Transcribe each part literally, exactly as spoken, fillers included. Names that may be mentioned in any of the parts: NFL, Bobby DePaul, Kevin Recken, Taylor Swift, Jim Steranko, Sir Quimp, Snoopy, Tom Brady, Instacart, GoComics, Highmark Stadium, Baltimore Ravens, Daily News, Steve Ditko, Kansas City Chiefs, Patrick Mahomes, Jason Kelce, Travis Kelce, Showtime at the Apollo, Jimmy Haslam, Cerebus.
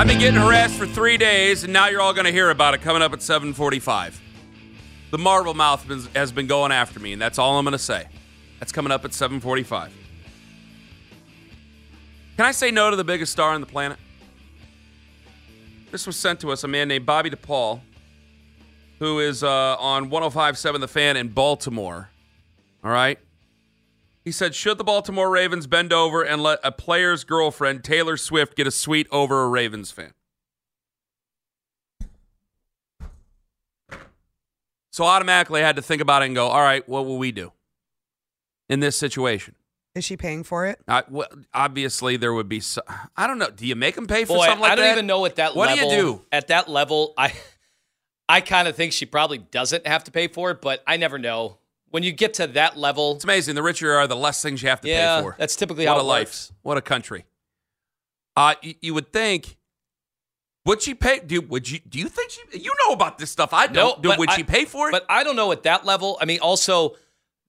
I've been getting harassed for three days, and now you're all going to hear about it coming up at seven forty-five. The Marble Mouth has been going after me, and that's all I'm going to say. That's coming up at seven forty-five. Can I say no to the biggest star on the planet? This was sent to us, a man named Bobby DePaul, who is uh, on one oh five point seven The Fan in Baltimore. All right? He said, should the Baltimore Ravens bend over and let a player's girlfriend, Taylor Swift, get a suite over a Ravens fan? So automatically I had to think about it and go, all right, what will we do in this situation? Is she paying for it? I, well, obviously, there would be some, I don't know. Do you make them pay for Boy, something like that? I don't that? even know at that what level. What do you do? At that level, I, I kind of think she probably doesn't have to pay for it, but I never know. When you get to that level... It's amazing. The richer you are, the less things you have to yeah, pay for. That's typically what how it works. What a life. What a country. Uh, you, you would think... Would she pay... Do, would you, do you think she... You know about this stuff. I don't. No, do, would I, she pay for it? But I don't know at that level. I mean, also,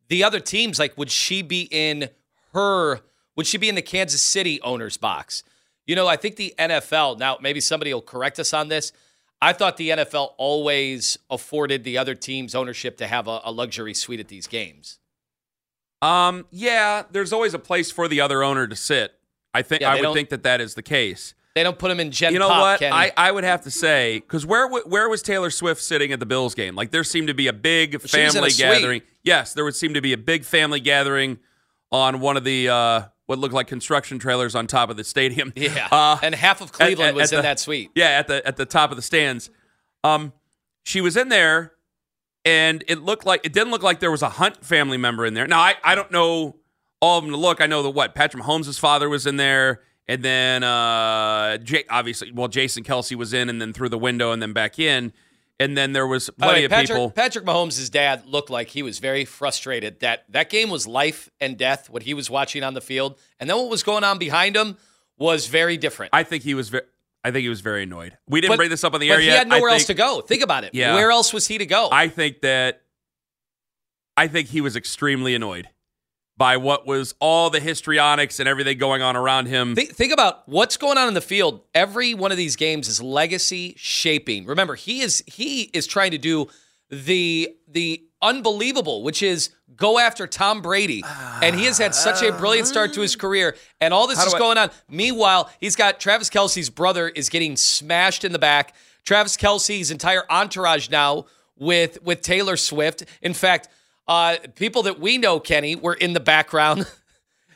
the other teams, like, would she be in her... Would she be in the Kansas City owner's box? You know, I think the N F L... Now, maybe somebody will correct us on this. I thought the N F L always afforded the other team's ownership to have a, a luxury suite at these games. Um, yeah, there's always a place for the other owner to sit. I think yeah, I would think that that is the case. They don't put them in Gen Pop. You know Pop, what? Kenny. I, I would have to say, because where where was Taylor Swift sitting at the Bills game? Like, there seemed to be a big family gathering. Suite. Yes, there would seem to be a big family gathering on one of the uh, what looked like construction trailers on top of the stadium. Yeah, uh, and half of Cleveland at, at, was at in the, that suite. Yeah, at the at the top of the stands. Um, she was in there, and it looked like it didn't look like there was a Hunt family member in there. Now, I, I don't know all of them to look. I know that what Patrick Mahomes' father was in there, and then uh, J- obviously, well, Jason Kelce was in, and then through the window, and then back in. And then there was plenty of people. Patrick Mahomes' dad looked like he was very frustrated that that game was life and death, what he was watching on the field. And then what was going on behind him was very different. I think he was very, I think he was very annoyed. We didn't but, bring this up on the air yet. But he had nowhere I think, else to go. Think about it. Yeah. Where else was he to go? I think that I think he was extremely annoyed by what was all the histrionics and everything going on around him. Think, think about what's going on in the field. Every one of these games is legacy shaping. Remember, he is he is trying to do the the unbelievable, which is go after Tom Brady. And he has had such a brilliant start to his career. And all this How is going I- on. Meanwhile, he's got Travis Kelce's brother is getting smashed in the back. Travis Kelce's entire entourage now with, with Taylor Swift. In fact, Uh, people that we know, Kenny, were in the background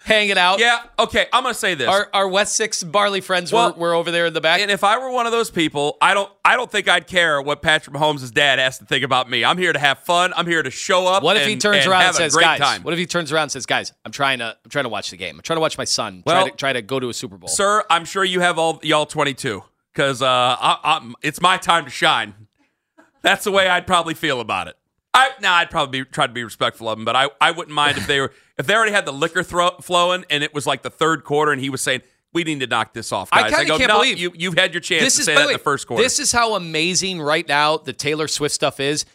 hanging out. Yeah, okay, I'm going to say this. Our, our West Six Barley friends well, were, were over there in the back. And if I were one of those people, I don't I don't think I'd care what Patrick Mahomes' dad has to think about me. I'm here to have fun. I'm here to show up what if and, he turns and around have and says, a great guys, time. What if he turns around and says, guys, I'm trying to I'm trying to watch the game. I'm trying to watch my son well, try, to, try to go to a Super Bowl. Sir, I'm sure you have all y'all twenty-two because uh, I, I'm, it's my time to shine. That's the way I'd probably feel about it. I, nah, I'd probably be, try to be respectful of him, but I, I wouldn't mind if they were if they already had the liquor thro- flowing and it was like the third quarter and he was saying, we need to knock this off, guys. I, I go, can't no, believe you, you've had your chance this to is, say that way, in the first quarter. This is how amazing right now the Taylor Swift stuff is.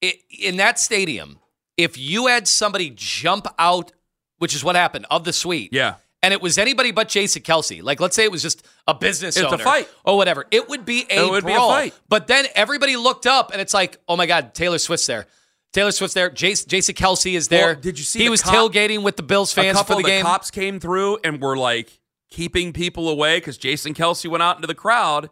It, in that stadium, if you had somebody jump out, which is what happened, of the suite, yeah, and it was anybody but Jason Kelce, like let's say it was just a business it's owner. It's a fight. Or whatever. It would be a it would brawl. Be a fight. But then everybody looked up, and it's like, oh, my God, Taylor Swift's there. Taylor Swift's there. Jason, Jason Kelce is there. Well, did you see? He was cop, tailgating with the Bills fans for the, the game. A couple of the cops came through and were like keeping people away because Jason Kelce went out into the crowd.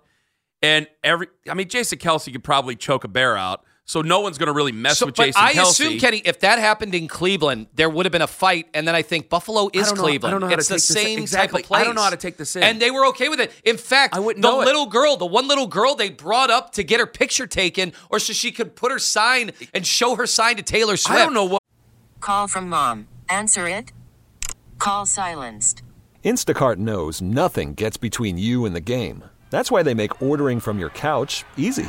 And every, I mean, Jason Kelce could probably choke a bear out. So no one's going to really mess so, with Jason Kelce. But I Kelce. assume, Kenny, if that happened in Cleveland, there would have been a fight. And then I think Buffalo is I Cleveland. Know, I don't know how it's to the take same this, exactly. type of place. I don't know how to take this in. And they were okay with it. In fact, I wouldn't the know little it. girl, the one little girl they brought up to get her picture taken, or so she could put her sign and show her sign to Taylor Swift. I don't know what. Call from mom. Answer it. Call silenced. Instacart knows nothing gets between you and the game. That's why they make ordering from your couch easy.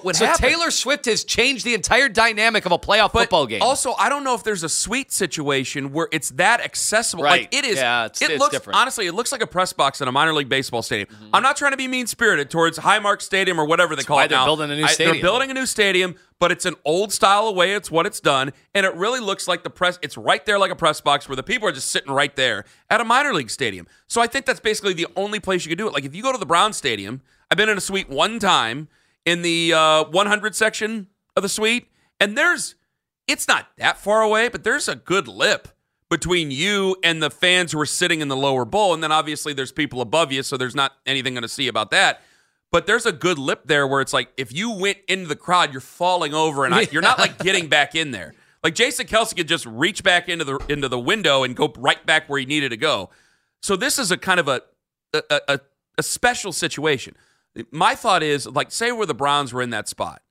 What so happened? Taylor Swift has changed the entire dynamic of a playoff but football game. Also, I don't know if there's a suite situation where it's that accessible. Right. Like it is. Yeah, it's, it it's looks, different. Honestly, it looks like a press box in a minor league baseball stadium. Mm-hmm. I'm not trying to be mean-spirited towards Highmark Stadium or whatever That's they call why it they're now. Building a new stadium. I, they're building a new stadium, but it's an old-style way. It's what it's done, and it really looks like the press. It's right there like a press box where the people are just sitting right there at a minor league stadium. So I think that's basically the only place you can do it. Like if you go to the Brown Stadium, I've been in a suite one time, in the uh, one hundred section of the suite, and there's, it's not that far away, but there's a good lip between you and the fans who are sitting in the lower bowl, and then obviously there's people above you, so there's not anything going to see about that, but there's a good lip there where it's like, if you went into the crowd, you're falling over, and I, you're not like getting back in there. Like Jason Kelce could just reach back into the into the window and go right back where he needed to go. So this is a kind of a a a, a special situation. My thought is, like, say where the Browns were in that spot.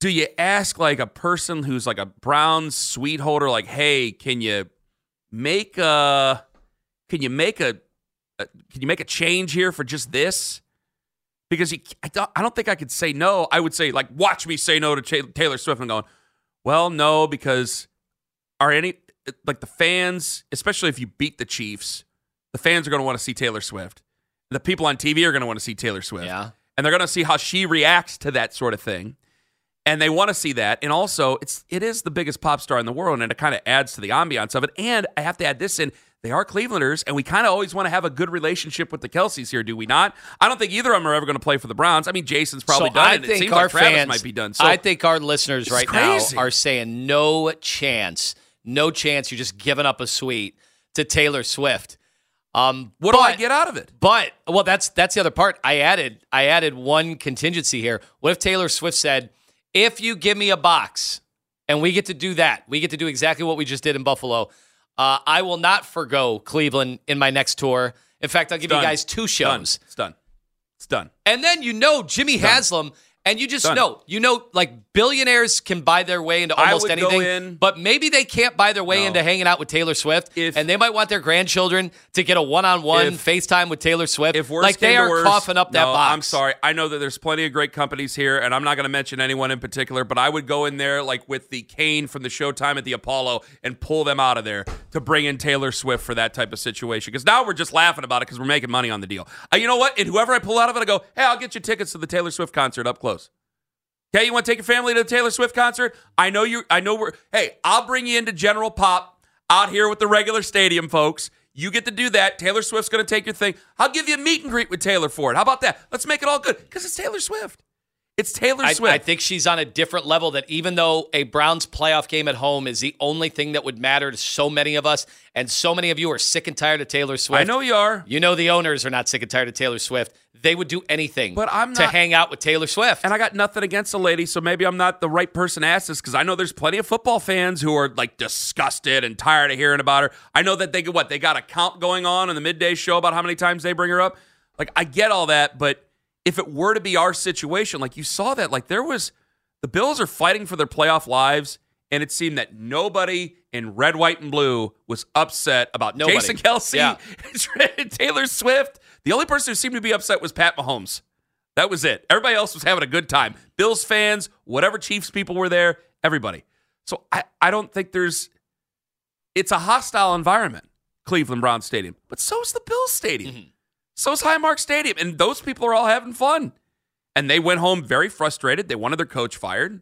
Do you ask, like, a person who's, like, a Browns suite holder, like, hey, can you make a, can you make a, a can you make a change here for just this? Because you, I, don't, I don't think I could say no. I would say, like, watch me say no to Taylor Swift and going, well, no, because are any, like, the fans, especially if you beat the Chiefs, the fans are going to want to see Taylor Swift. The people on T V are going to want to see Taylor Swift. Yeah. And they're going to see how she reacts to that sort of thing. And they want to see that. And also, it's it is the biggest pop star in the world, and it kind of adds to the ambiance of it. And I have to add this in. They are Clevelanders, and we kind of always want to have a good relationship with the Kelces here, do we not? I don't think either of them are ever going to play for the Browns. I mean, Jason's probably so done, I and think it seems our like Travis fans, might be done. So I think our listeners right crazy. now are saying no chance, no chance you're just giving up a suite to Taylor Swift. Um, what but, do I get out of it? But well, that's that's the other part. I added I added one contingency here. What if Taylor Swift said, "If you give me a box, and we get to do that, we get to do exactly what we just did in Buffalo. Uh, I will not forgo Cleveland in my next tour. In fact, I'll give Stun. you guys two shows. Stun. It's done. It's done. And then you know Jimmy Stun. Haslam." And you just Done. know, you know, like billionaires can buy their way into almost anything, in, but maybe they can't buy their way no. into hanging out with Taylor Swift, if, and they might want their grandchildren to get a one-on-one if, FaceTime with Taylor Swift. If like they are worse, coughing up that no, box. I'm sorry. I know that there's plenty of great companies here, and I'm not going to mention anyone in particular, but I would go in there like with the cane from the Showtime at the Apollo and pull them out of there to bring in Taylor Swift for that type of situation. Because now we're just laughing about it because we're making money on the deal. Uh, you know what? And whoever I pull out of it, I go, hey, I'll get you tickets to the Taylor Swift concert up close. Okay, you want to take your family to the Taylor Swift concert? I know you. I know we're. Hey, I'll bring you into General Pop out here with the regular stadium folks. You get to do that. Taylor Swift's going to take your thing. I'll give you a meet and greet with Taylor for it. How about that? Let's make it all good because it's Taylor Swift. It's Taylor I, Swift. I think she's on a different level. That even though a Browns playoff game at home is the only thing that would matter to so many of us, and so many of you are sick and tired of Taylor Swift. I know you are. You know the owners are not sick and tired of Taylor Swift. They would do anything but I'm not, to hang out with Taylor Swift. And I got nothing against the lady, so maybe I'm not the right person to ask this because I know there's plenty of football fans who are like disgusted and tired of hearing about her. I know that they what they got a count going on in the midday show about how many times they bring her up. Like I get all that, but if it were to be our situation, like you saw that, like there was the Bills are fighting for their playoff lives, and it seemed that nobody in red, white, and blue was upset about nobody. Jason Kelce, yeah. Taylor Swift. The only person who seemed to be upset was Pat Mahomes. That was it. Everybody else was having a good time. Bills fans, whatever Chiefs people were there, everybody. So I, I don't think there's – it's a hostile environment, Cleveland Browns Stadium. But so is the Bills Stadium. Mm-hmm. So is Highmark Stadium. And those people are all having fun. And they went home very frustrated. They wanted their coach fired.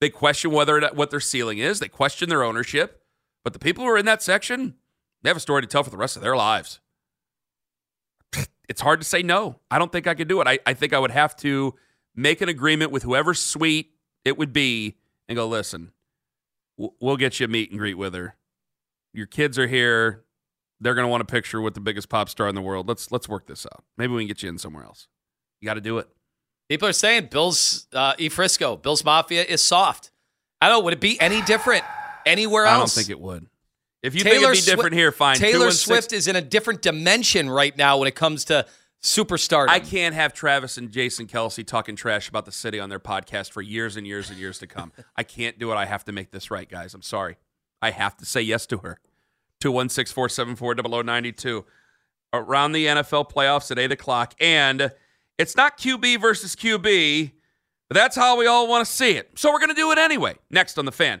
They question whether what their ceiling is. They question their ownership. But the people who are in that section, they have a story to tell for the rest of their lives. It's hard to say no. I don't think I could do it. I, I think I would have to make an agreement with whoever suite it would be and go, listen, we'll get you a meet and greet with her. Your kids are here. They're going to want a picture with the biggest pop star in the world. Let's let's work this out. Maybe we can get you in somewhere else. You got to do it. People are saying Bills, uh, E. Frisco, Bills Mafia is soft. I don't know. Would it be any different anywhere else? I don't think it would. If you Taylor think it'd be different Swi- here, fine. Taylor Swift six. is in a different dimension right now when it comes to superstardom. I can't have Travis and Jason Kelce talking trash about the city on their podcast for years and years and years to come. I can't do it. I have to make this right, guys. I'm sorry. I have to say yes to her. two one six, four seven four, zero zero nine two. Around the N F L playoffs at eight o'clock. And it's not Q B versus Q B, but that's how we all want to see it. So we're going to do it anyway. Next on The Fan.